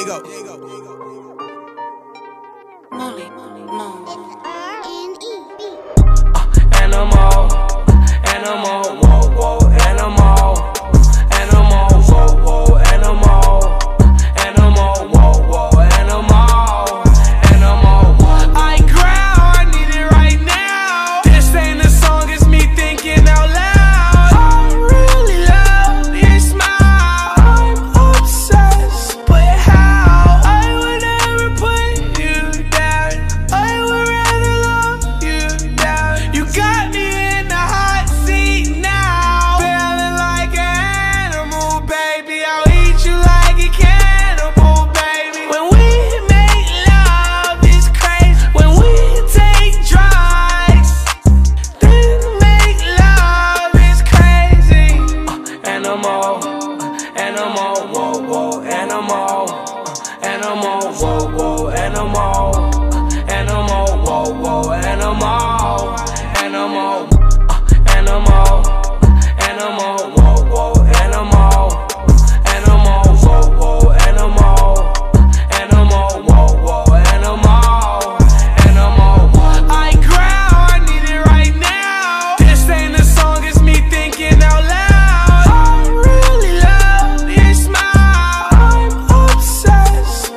There you go. Molly, Molly, Molly. Animal, animal, whoa, whoa, animal, animal, whoa, whoa, animal, animal, whoa, whoa, animal, animal. I growl, I need it right now. This ain't a song, it's me thinking out loud. I really love your smile. I'm obsessed,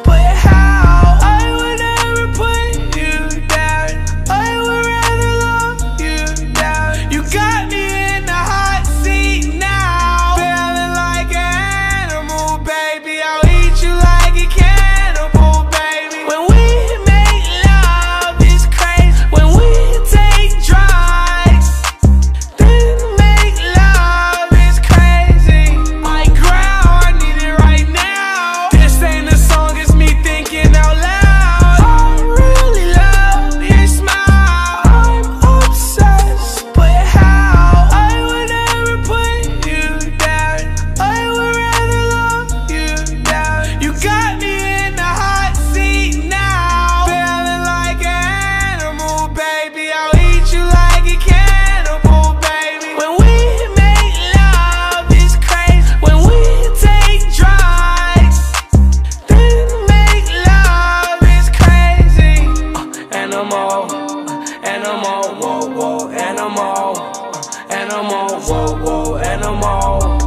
but how? I would never put you down. I would rather love you down. You got animal, whoa, whoa, animal, animal, whoa, whoa, animal, animal, whoa, whoa, animal, animal, animal, animal, whoa, whoa, animal, animal, whoa, whoa, animal, animal, whoa, whoa, animal, animal. I growl, I need it right now. This ain't a song, it's me thinking out loud. Animal, whoa, whoa, animal, animal, whoa, whoa, animal.